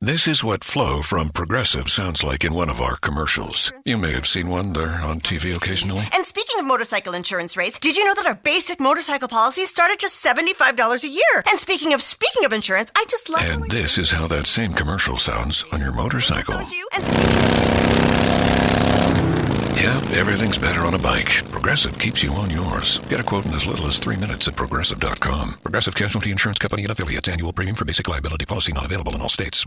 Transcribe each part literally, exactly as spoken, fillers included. This is what Flo from Progressive sounds like in one of our commercials. You may have seen one there on T V occasionally. And speaking of motorcycle insurance rates, did you know that our basic motorcycle policies start at just seventy-five dollars a year? And speaking of speaking of insurance, I just love... And this is how that same commercial sounds on your motorcycle. Yeah, everything's better on a bike. Progressive keeps you on yours. Get a quote in as little as three minutes at Progressive dot com. Progressive Casualty Insurance Company and affiliates. Annual premium for basic liability policy not available in all states.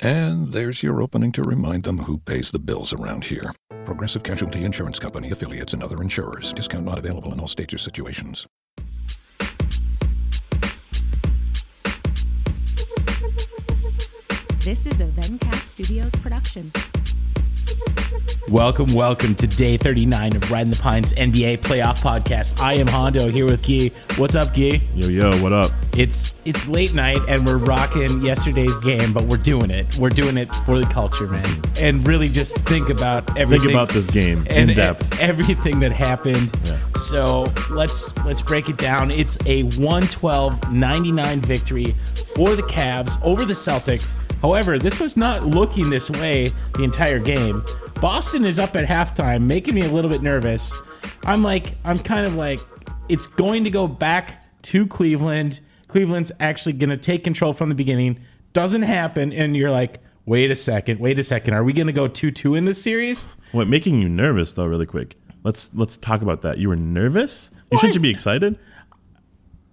And there's your opening to remind them who pays the bills around here. Progressive Casualty Insurance Company, affiliates, and other insurers. Discount not available in all states or situations. This is a VenCast Studios production. Welcome, welcome to day thirty-nine of Riding the Pines N B A Playoff Podcast. I am Hondo here with Guy. What's up, Guy? Yo, yo, what up? It's it's late night and we're rocking yesterday's game, but we're doing it. We're doing it for the culture, man. And really just think about everything. Think about this game in depth. Everything that happened. Yeah. So let's let's break it down. It's a one twelve ninety-nine victory for the Cavs over the Celtics. However, this was not looking this way the entire game. Boston is up at halftime, making me a little bit nervous. I'm like, I'm kind of like, it's going to go back to Cleveland. Cleveland's actually going to take control from the beginning. Doesn't happen, and you're like, wait a second, wait a second. Are we going to go two two in this series? Wait, making you nervous, though, really quick. Let's let's talk about that. You were nervous? You well, shouldn't you be excited?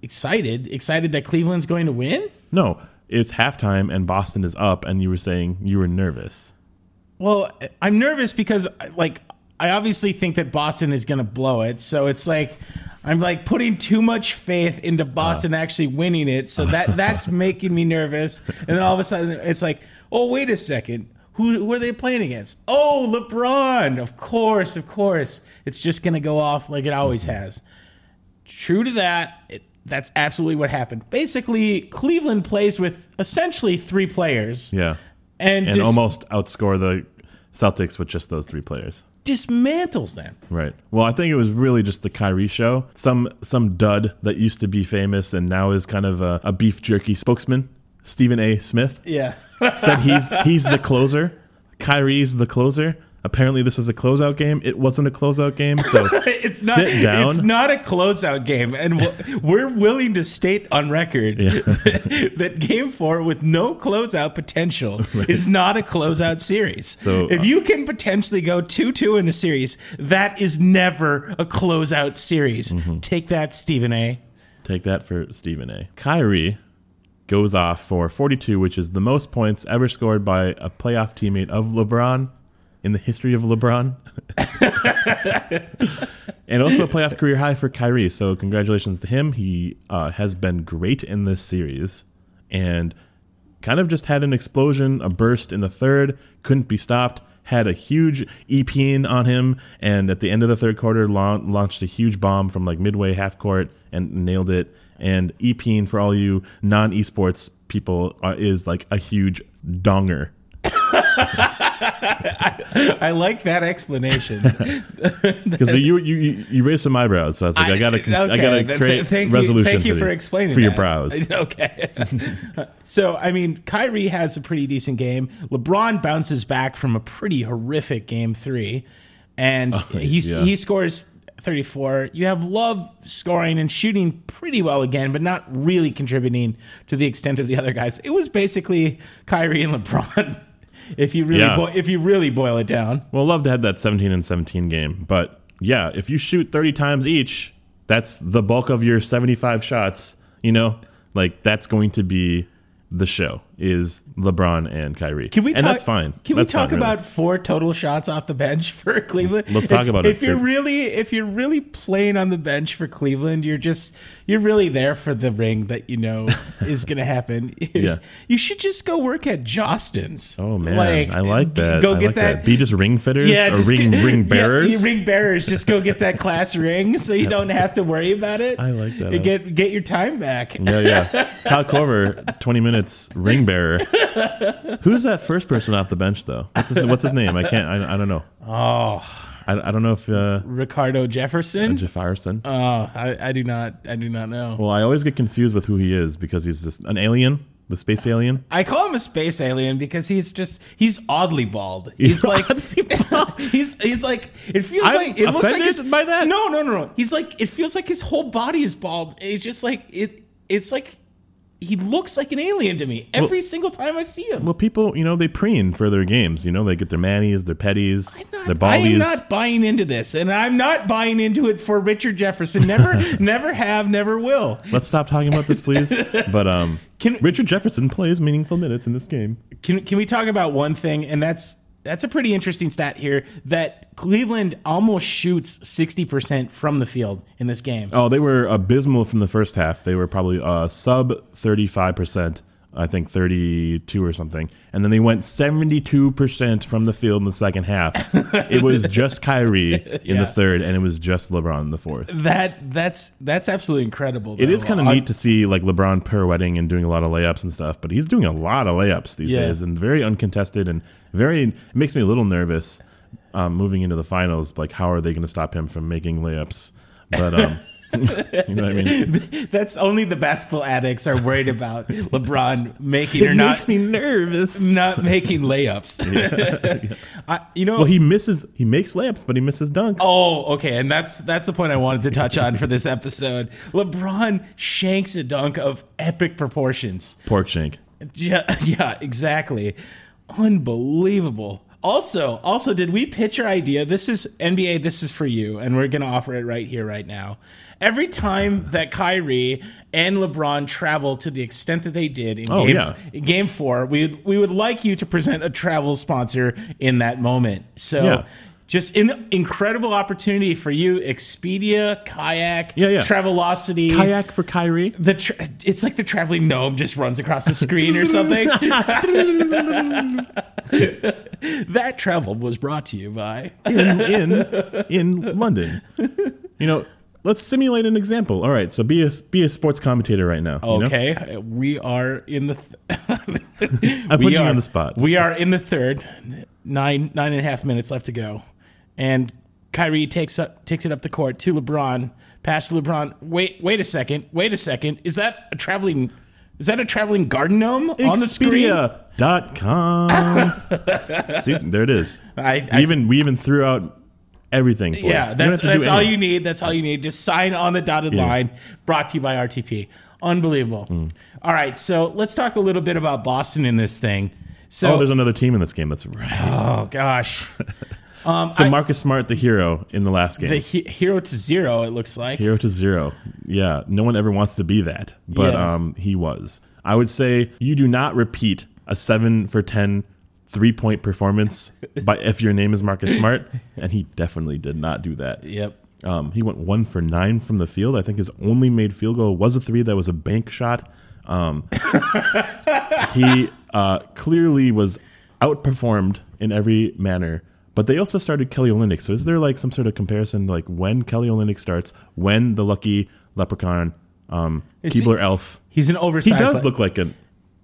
Excited? Excited that Cleveland's going to win? No, it's halftime, and Boston is up, and you were saying you were nervous. Well, I'm nervous because, like, I obviously think that Boston is going to blow it. So it's like I'm, like, putting too much faith into Boston uh. actually winning it. So that that's making me nervous. And then all of a sudden it's like, oh, wait a second. Who, who are they playing against? Oh, LeBron. Of course, of course. It's just going to go off like it always has. True to that, it, that's absolutely what happened. Basically, Cleveland plays with essentially three players. Yeah. And, and dis- almost outscore the Celtics with just those three players. Dismantles them. Right. Well, I think it was really just the Kyrie show. Some some dud that used to be famous and now is kind of a, a beef jerky spokesman, Stephen A. Smith. Yeah. Said he's he's the closer. Kyrie's the closer. Apparently, this is a closeout game. It wasn't a closeout game, so it's not, sit down. It's not a closeout game, and we're willing to state on record yeah. that Game Four with no closeout potential right. is not a closeout series. So, if you can potentially go two two in a series, that is never a closeout series. Mm-hmm. Take that, Stephen A. Take that for Stephen A. Kyrie goes off for forty-two, which is the most points ever scored by a playoff teammate of LeBron. In the history of LeBron. And also a playoff career high for Kyrie. So congratulations to him. He uh, has been great in this series and kind of just had an explosion, a burst in the third. Couldn't be stopped. Had a huge E P on him. And at the end of the third quarter, laun- launched a huge bomb from like midway half court and nailed it. And E P for all you non-esports people are, is like a huge donger. I, I like that explanation because you, you you raised some eyebrows, so I was like, I, I gotta okay, I gotta create thank resolution. You, thank you for, for explaining for your that. Brows. Okay, so I mean, Kyrie has a pretty decent game. LeBron bounces back from a pretty horrific game three, and oh, he yeah. he scores thirty-four. You have Love scoring and shooting pretty well again, but not really contributing to the extent of the other guys. It was basically Kyrie and LeBron. If you really yeah. bo- if you really boil it down. Well, Love to have that seventeen and seventeen game, but yeah, if you shoot thirty times each, that's the bulk of your seventy-five shots, you know? Like that's going to be the show. is LeBron and Kyrie. Can we and talk, that's fine. Can that's we talk fine, about really. four total shots off the bench for Cleveland? Let's if, talk about if it. If you're really if you're really playing on the bench for Cleveland, you're just you're really there for the ring that you know is going to happen. Yeah. You should just go work at Jostens. Oh man, like, I like that. Go I get like that. that. Be just ring fitters yeah, or just, ring ring bearers. Yeah, ring bearers. Just go get that class ring so you don't have to worry about it. I like that. And get get your time back. Yeah, yeah. Kyle Korver, twenty minutes ring bearer. Who's that first person off the bench though? What's his, what's his name? I can't. I, I don't know. Oh. I, I don't know if uh, Ricardo Jefferson. Uh, Jefferson. Oh, uh, I, I do not. I do not know. Well, I always get confused with who he is because he's just an alien, the space alien. I call him a space alien because he's just he's oddly bald. He's, he's like bald. he's he's like it feels I'm like it looks like his, by that. No, no, no, no. He's like it feels like his whole body is bald. It's just like it. It's like. He looks like an alien to me every well, single time I see him. Well, people, you know, they preen for their games. You know, they get their Mannies, their Petties, not, their Baldies. I am not buying into this, and I'm not buying into it for Richard Jefferson. Never, never have, never will. Let's stop talking about this, please. But um, can, Richard Jefferson plays meaningful minutes in this game. Can Can we talk about one thing? And that's that's a pretty interesting stat here that Cleveland almost shoots sixty percent from the field in this game. Oh, they were abysmal from the first half. They were probably uh, sub thirty-five percent, I think thirty-two or something. And then they went seventy-two percent from the field in the second half. It was just Kyrie in yeah. the third, and it was just LeBron in the fourth. That that's that's absolutely incredible. Though. It is kind of neat to see like LeBron pirouetting and doing a lot of layups and stuff, but he's doing a lot of layups these yeah. days and very uncontested and very it makes me a little nervous. Um, moving into the finals, like how are they going to stop him from making layups? But um, you know what I mean. That's only the basketball addicts are worried about LeBron making it or not. It makes me nervous. Not making layups. Yeah. Yeah. I, you know, well, he misses. He makes layups, but he misses dunks. Oh, okay, and that's that's the point I wanted to touch on for this episode. LeBron shanks a dunk of epic proportions. Pork shank. Yeah, yeah, exactly. Unbelievable. Also, also, did we pitch your idea? This is N B A, this is for you, and we're going to offer it right here, right now. Every time that Kyrie and LeBron travel to the extent that they did in oh, game, yeah. game four, we would, we would like you to present a travel sponsor in that moment. So yeah. just an incredible opportunity for you, Expedia, Kayak, yeah, yeah. Travelocity. Kayak for Kyrie. The tra- It's like the traveling gnome just runs across the screen or something. That travel was brought to you by in in, in London. You know, let's simulate an example. All right, so be a be a sports commentator right now. Okay, you know? We are in the. Th- I put you are, on the spot. We are in the third, nine nine and a half minutes left to go, and Kyrie takes up takes it up the court to LeBron. Pass to LeBron. Wait wait a second. Wait a second. Is that a traveling? Is that a traveling garden gnome Expedia. On the screen? Expedia dot com See, there it is. I, I we even we even threw out everything. For yeah, you. That's that's all anything. You need. That's all you need. Just sign on the dotted yeah. line. Brought to you by R T P. Unbelievable. Mm. All right, so let's talk a little bit about Boston in this thing. So, oh, there's another team in this game. That's right. Oh gosh. Um, so Marcus I, Smart, the hero in the last game, the he- hero to zero, it looks like hero to zero. Yeah, no one ever wants to be that, but yeah. um, he was. I would say you do not repeat a seven for ten three point performance, by if your name is Marcus Smart, and he definitely did not do that. Yep. Um, he went one for nine from the field. I think his only made field goal was a three that was a bank shot. Um, he uh, clearly was outperformed in every manner. But they also started Kelly Olynyk. So is there like some sort of comparison like when Kelly Olynyk starts, when the lucky leprechaun, um, Keebler he, elf. He's an oversized. He does le- look like an.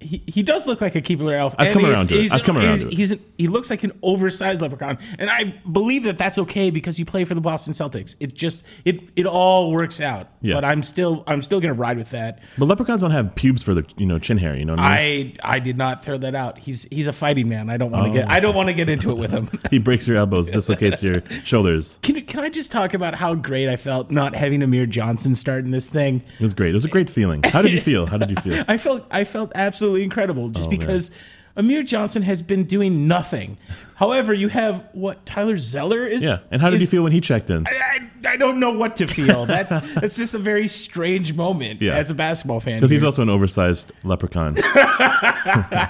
He, he does look like a Keebler elf. I've come around to it. I've come around to it. He looks like an oversized leprechaun. And I believe that that's okay because you play for the Boston Celtics. It just, it it all works out. Yeah. But I'm still I'm still going to ride with that. But leprechauns don't have pubes for the you know chin hair. You know what I mean? I, I did not throw that out. He's he's a fighting man. I don't want to oh. get I don't want to get into it with him. He breaks your elbows, dislocates your shoulders. Can, can I just talk about how great I felt not having Amir Johnson start in this thing? It was great. It was a great feeling. How did you feel? How did you feel? I felt I felt absolutely incredible just oh, because man. Amir Johnson has been doing nothing. However, you have what Tyler Zeller is. Yeah, and how did is, you feel when he checked in? I, I, I don't know what to feel. That's that's just a very strange moment yeah. as a basketball fan. Because he's also an oversized leprechaun. uh,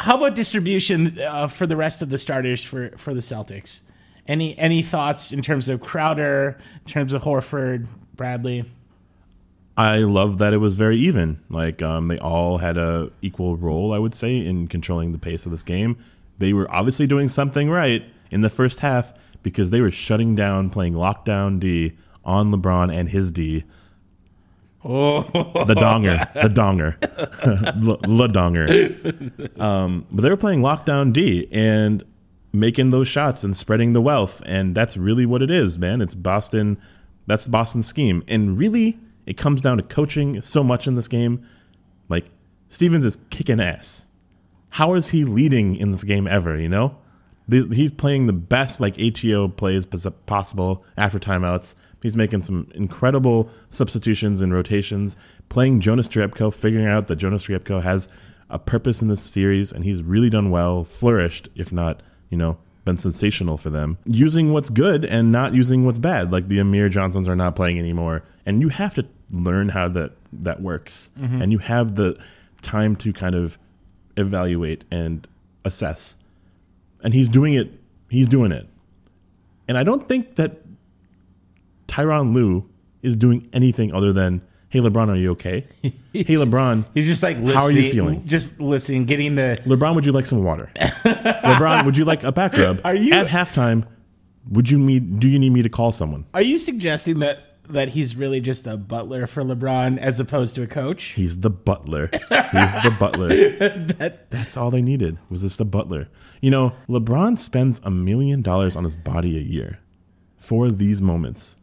how about distribution uh, for the rest of the starters for, for the Celtics? Any any thoughts in terms of Crowder, in terms of Horford, Bradley? I love that it was very even. Like um, they all had a equal role, I would say, in controlling the pace of this game. They were obviously doing something right in the first half because they were shutting down, playing lockdown D on LeBron and his D. Oh, the donger, the donger, the donger. Um, but they were playing lockdown D and making those shots and spreading the wealth, and that's really what it is, man. It's Boston. That's the Boston scheme, and really, it comes down to coaching so much in this game. Like Stevens is kicking ass. How is he leading in this game ever, you know? He's playing the best, like, A T O plays possible after timeouts. He's making some incredible substitutions and rotations, playing Jonas Trebko, figuring out that Jonas Trebko has a purpose in this series, and he's really done well, flourished, if not, you know, been sensational for them. Using what's good and not using what's bad, like the Amir Johnsons are not playing anymore, and you have to learn how that, that works, mm-hmm. and you have the time to kind of evaluate and assess, and he's doing it he's doing it and I don't think that Tyronn Lue is doing anything other than, hey LeBron, are you okay? Hey LeBron, he's just like listening, how are you feeling, just listening, getting the LeBron, would you like some water? LeBron, would you like a back rub? Are you at halftime? Would you need do you need me to call someone? Are you suggesting that That he's really just a butler for LeBron as opposed to a coach? He's the butler. He's the butler. that, That's all they needed was just a butler. You know, LeBron spends a million dollars on his body a year for these moments.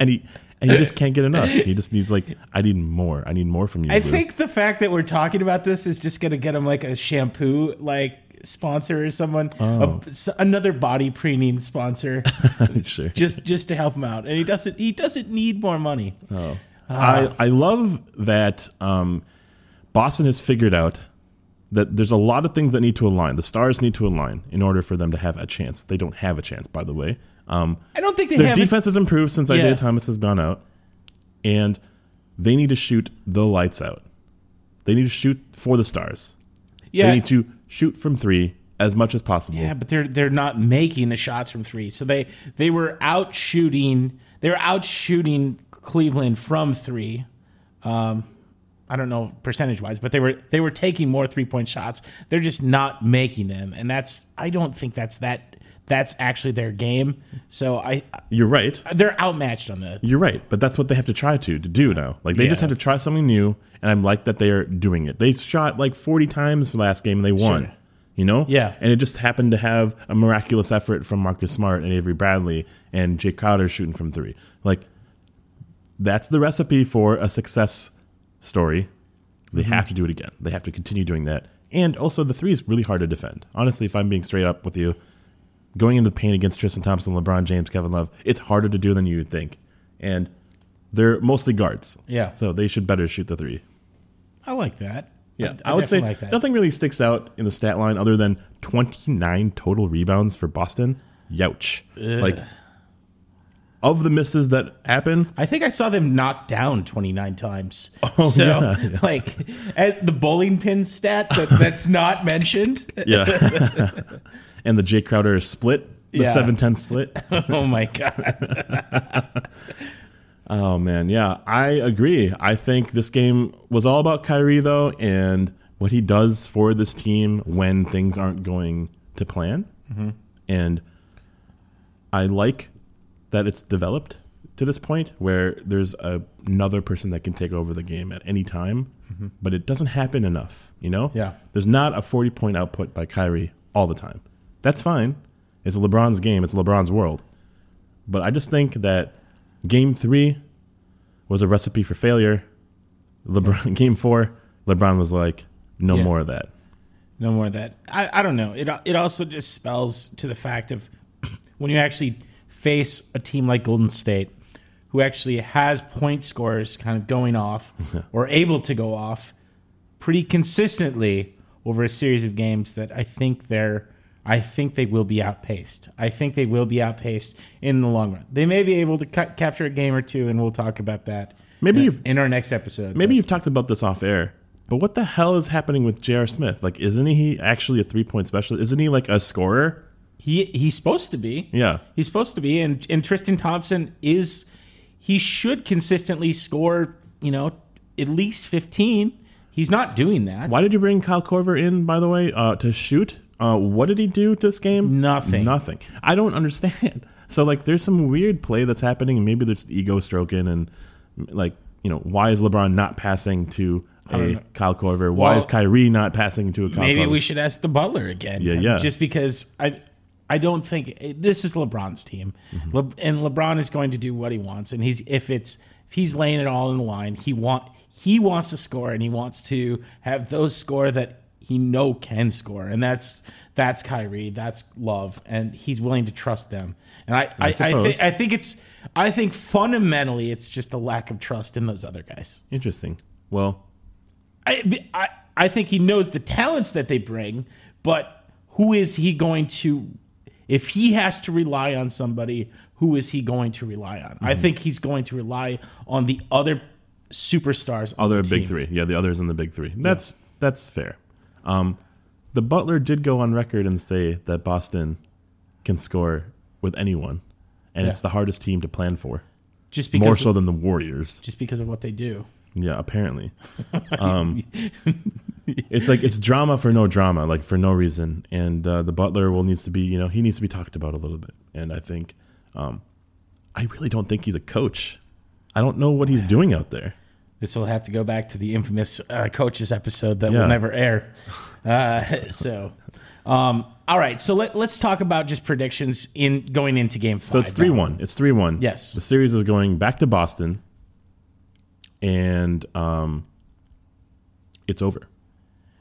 and he and he just can't get enough. He just needs, like, I need more. I need more from you. I Luke. think the fact that we're talking about this is just going to get him, like, a shampoo, like, sponsor or someone, oh. a, another body preening sponsor, sure. just just to help him out. And he doesn't he doesn't need more money. Oh. Uh, I I love that um, Boston has figured out that there's a lot of things that need to align. The stars need to align in order for them to have a chance. They don't have a chance, by the way. Um, I don't think they their have defense a- has improved since yeah. Isaiah Thomas has gone out, and they need to shoot the lights out. They need to shoot for the stars. Yeah, they need to. Shoot from three as much as possible. Yeah, but they're they're not making the shots from three. So they they were out shooting. They were out shooting Cleveland from three. Um, I don't know percentage wise, but they were they were taking more three point shots. They're just not making them, and that's I don't think that's that that's actually their game. So I you're right. They're outmatched on that. You're right, but that's what they have to try to to do now. Like they yeah. just have to try something new. And I'm like that they are doing it. They shot like forty times last game and they won, sure. you know? Yeah. And it just happened to have a miraculous effort from Marcus Smart and Avery Bradley and Jae Crowder shooting from three. Like, that's the recipe for a success story. They mm-hmm. have to do it again. They have to continue doing that. And also, the three is really hard to defend. Honestly, if I'm being straight up with you, going into the paint against Tristan Thompson, LeBron James, Kevin Love, it's harder to do than you would think. And they're mostly guards. Yeah. So they should better shoot the three. I like that. Yeah, I, I would say like nothing really sticks out in the stat line other than twenty-nine total rebounds for Boston. Youch. Ugh. Like, of the misses that happen, I think I saw them knocked down twenty-nine times. Oh, so, yeah, yeah. like, at the bowling pin stat that, that's not mentioned. Yeah. And the Jae Crowder split, the yeah. seven ten split. Oh, my God. Oh, man. Yeah, I agree. I think this game was all about Kyrie, though, and what he does for this team when things aren't going to plan. Mm-hmm. And I like that it's developed to this point where there's a, another person that can take over the game at any time, mm-hmm. but it doesn't happen enough, you know? Yeah. There's not a forty-point output by Kyrie all the time. That's fine. It's LeBron's game. It's LeBron's world. But I just think that Game three was a recipe for failure. LeBron. Game four, LeBron was like, no yeah. more of that. No more of that. I, I don't know. It it also just spells to the fact of when you actually face a team like Golden State, who actually has point scorers kind of going off or able to go off, pretty consistently over a series of games that I think they're I think they will be outpaced. I think they will be outpaced in the long run. They may be able to cut, capture a game or two, and we'll talk about that maybe in, you've, in our next episode. Maybe but. You've talked about this off air, but what the hell is happening with J R. Smith? Like, isn't he actually a three-point specialist? Isn't he like a scorer? He He's supposed to be. Yeah. He's supposed to be, and, and Tristan Thompson is... He should consistently score, you know, at least fifteen. He's not doing that. Why did you bring Kyle Korver in, by the way, uh, to shoot? Uh, what did he do this game? Nothing. Nothing. I don't understand. So, like, there's some weird play that's happening, and maybe there's ego stroking, and, like, you know, why is LeBron not passing to a Kyle Korver? Why well, is Kyrie not passing to a Kyle maybe Korver? Maybe we should ask the Butler again. Yeah, yeah. Just because I I don't think... This is LeBron's team, mm-hmm. Le, and LeBron is going to do what he wants, and he's if it's if he's laying it all in the line, he want he wants to score, and he wants to have those score that... He know can score, and that's that's Kyrie, that's Love, and he's willing to trust them. And I, I, I, I, th- I think it's I think fundamentally it's just a lack of trust in those other guys. Interesting. Well, I, I I think he knows the talents that they bring, but who is he going to? If he has to rely on somebody, who is he going to rely on? Mm-hmm. I think he's going to rely on the other superstars. Other on the big team. Three, yeah, the others in the big three. That's yeah. that's fair. Um, the Butler did go on record and say that Boston can score with anyone, and yeah. it's the hardest team to plan for, just because more so of, than the Warriors, just because of what they do. Yeah, apparently. Um, it's like it's drama for no drama, like for no reason. And uh, the Butler will needs to be, you know, he needs to be talked about a little bit. And I think, um, I really don't think he's a coach. I don't know what he's doing out there. This will have to go back to the infamous uh, coaches episode that yeah. will never air. Uh, so, um, all right. So let, let's talk about just predictions in going into game five. So it's three one. It's three one. Yes. The series is going back to Boston, and um, it's over.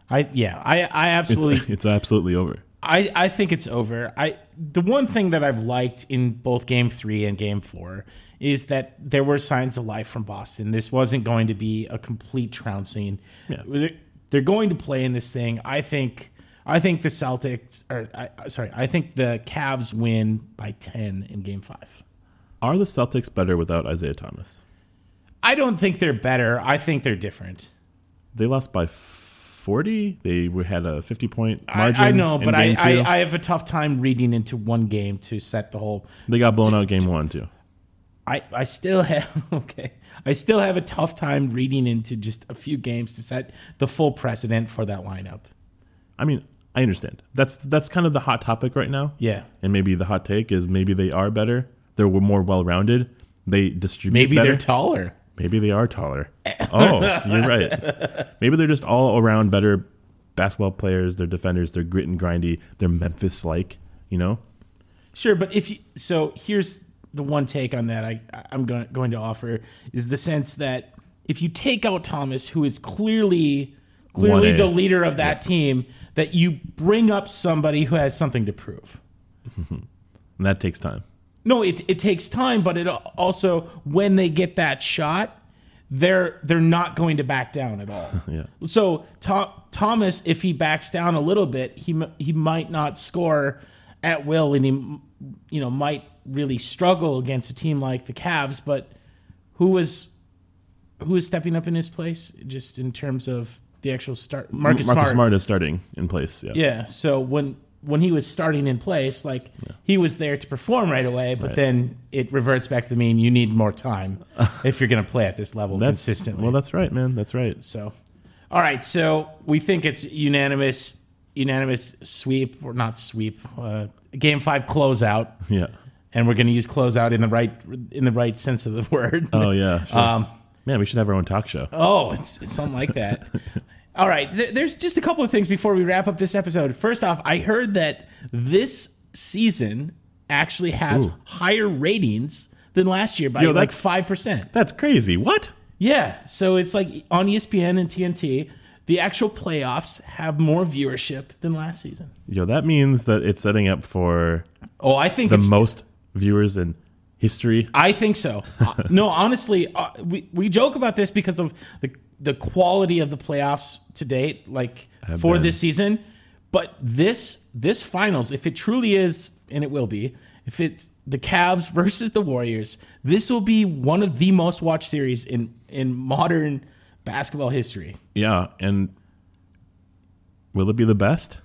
I yeah. I, I absolutely. It's, it's absolutely over. I, I think it's over. I the one thing that I've liked in both game three and game four is that there were signs of life from Boston. This wasn't going to be a complete trouncing. Yeah. They're, they're going to play in this thing. I think I think the Celtics or I, sorry, I think the Cavs win by ten in game five. Are the Celtics better without Isaiah Thomas? I don't think they're better. I think they're different. They lost by forty. They had a fifty-point margin. I, I know, but I, I, I have a tough time reading into one game to set the whole... They got blown to, out game to, one, too. I, I still have okay. I still have a tough time reading into just a few games to set the full precedent for that lineup. I mean, I understand. That's that's kind of the hot topic right now. Yeah. And maybe the hot take is maybe they are better. They're more well-rounded. They distribute maybe better. Maybe they're taller. Maybe they are taller. Oh, you're right. Maybe they're just all around better basketball players. They're defenders. They're grit and grindy. They're Memphis-like, you know? Sure, but if you... So here's... The one take on that I, I'm going, going to offer is the sense that if you take out Thomas, who is clearly clearly the leader of that yeah. team, that you bring up somebody who has something to prove. And that takes time. No, it it takes time, but it also when they get that shot, they're they're not going to back down at all. yeah. So Th- Thomas, if he backs down a little bit, he he might not score at will, and he you know might. really struggle against a team like the Cavs, but who was who is stepping up in his place just in terms of the actual start? Marcus, Marcus Smart. Smart is starting in place. Yeah. Yeah. So when when he was starting in place, like yeah. he was there to perform right away, but right. then it reverts back to the mean. You need more time if you're going to play at this level that's, consistently. Well, that's right, man. That's right. So, all right. So we think it's unanimous, unanimous sweep or not sweep. Uh, game five closeout. Yeah. And we're going to use closeout in the right in the right sense of the word. Oh, yeah. Sure. Um, Man, we should have our own talk show. Oh, it's, it's something like that. All right. Th- there's just a couple of things before we wrap up this episode. First off, I heard that this season actually has Ooh. higher ratings than last year by Yo, like five percent. That's crazy. What? Yeah. So it's like on E S P N and T N T, the actual playoffs have more viewership than last season. Yo, that means that it's setting up for oh, I think the it's, most... viewers in history? I think so. No, honestly, uh, we, we joke about this because of the the quality of the playoffs to date, like I've for been. this season. But this this finals, if it truly is, and it will be, if it's the Cavs versus the Warriors, this will be one of the most watched series in, in modern basketball history. Yeah, and will it be the best?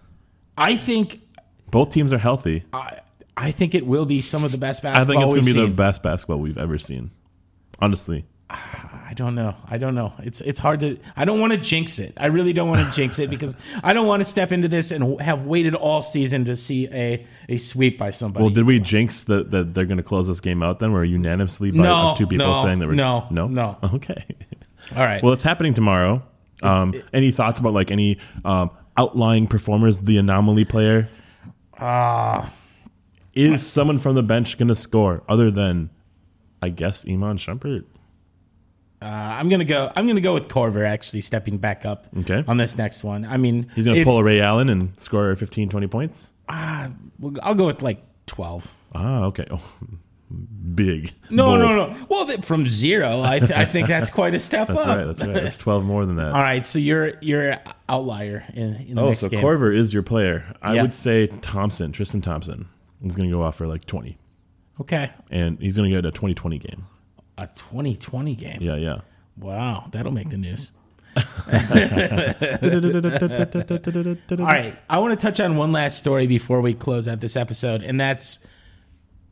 I think both teams are healthy. I I think it will be some of the best basketball. I think it's going to be the best basketball we've ever seen. Honestly, I don't know. I don't know. It's it's hard to. I don't want to jinx it. I really don't want to jinx it because I don't want to step into this and have waited all season to see a, a sweep by somebody. Well, did we jinx that that they're going to close this game out? Then we're unanimously by no, two people no, saying that we're no no no okay. All right. Well, it's happening tomorrow. Um, it, any thoughts about like any um, outlying performers? The anomaly player. Ah. Uh, Is someone from the bench going to score other than, I guess, Iman Shumpert? Uh, I'm gonna go. I'm gonna go with Korver actually stepping back up. Okay. On this next one, I mean, he's gonna pull a Ray Allen and score fifteen, twenty points. Ah, uh, well, I'll go with like twelve. Ah, okay. Oh, big. No, bold. no, no. Well, from zero, I, th- I think that's quite a step that's up. That's right. That's right. That's twelve more than that. All right. So you're you're an outlier in, in the oh, next so game. Oh, so Korver is your player. I yep. would say Thompson, Tristan Thompson. He's going to go off for like twenty. Okay. And he's going to get a twenty twenty game. A twenty twenty game? Yeah, yeah. Wow. That'll make the news. All right. I want to touch on one last story before we close out this episode. And that's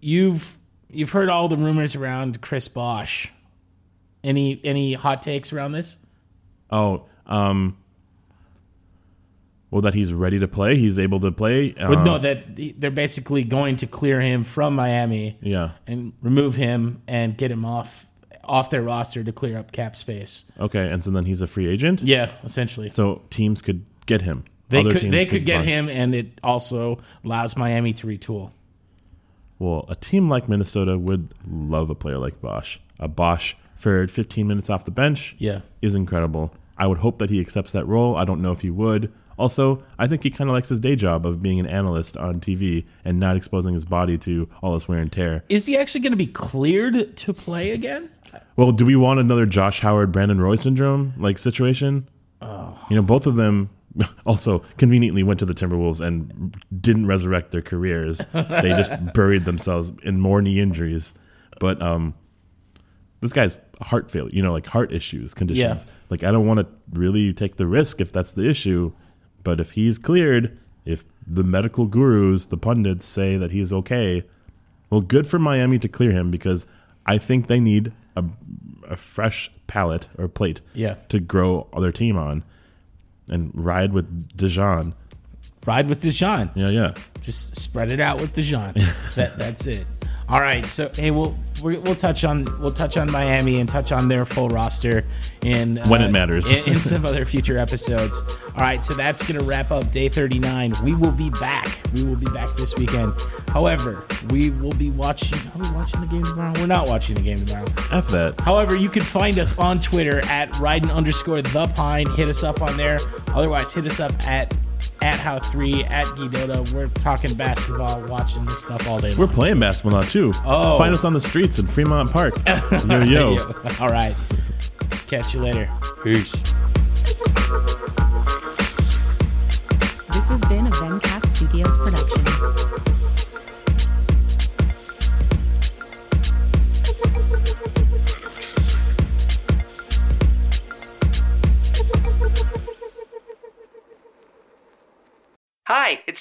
you've you've heard all the rumors around Chris Bosh. Any any hot takes around this? Oh, um... Well, that he's ready to play. He's able to play. Uh, well, no, that they're basically going to clear him from Miami yeah. and remove him and get him off off their roster to clear up cap space. Okay, and so then he's a free agent? Yeah, essentially. So teams could get him. They Other could, they could, could get run. him, and it also allows Miami to retool. Well, a team like Minnesota would love a player like Bosh. A Bosh for fifteen minutes off the bench yeah. is incredible. I would hope that he accepts that role. I don't know if he would. Also, I think he kind of likes his day job of being an analyst on T V and not exposing his body to all this wear and tear. Is he actually going to be cleared to play again? Well, do we want another Josh Howard, Brandon Roy syndrome like situation? Oh. You know, both of them also conveniently went to the Timberwolves and didn't resurrect their careers. They just buried themselves in more knee injuries. But um, this guy's heart failure, you know, like heart issues, conditions. Yeah. Like, I don't want to really take the risk if that's the issue. But if he's cleared, if the medical gurus, the pundits say that he's okay, well, good for Miami to clear him because I think they need a, a fresh palette or plate yeah. to grow their team on and ride with Dijon. Ride with Dijon. Yeah, yeah. Just spread it out with Dijon. that that's it. All right, so hey, we'll we'll touch on we'll touch on Miami and touch on their full roster in uh, when it matters in, in some other future episodes. All right, so that's gonna wrap up day thirty-nine. We will be back. We will be back this weekend. However, we will be watching. Are we watching the game tomorrow? We're not watching the game tomorrow. F that. However, you can find us on Twitter at Riding underscore the Pine. Hit us up on there. Otherwise, hit us up at. At How three, at Guidota. We're talking basketball, watching this stuff all day long. We're playing basketball now, too. Oh. Find us on the streets in Fremont Park. Yo, yo. All right. Catch you later. Peace. This has been a VenCast Studios production. Hi, it's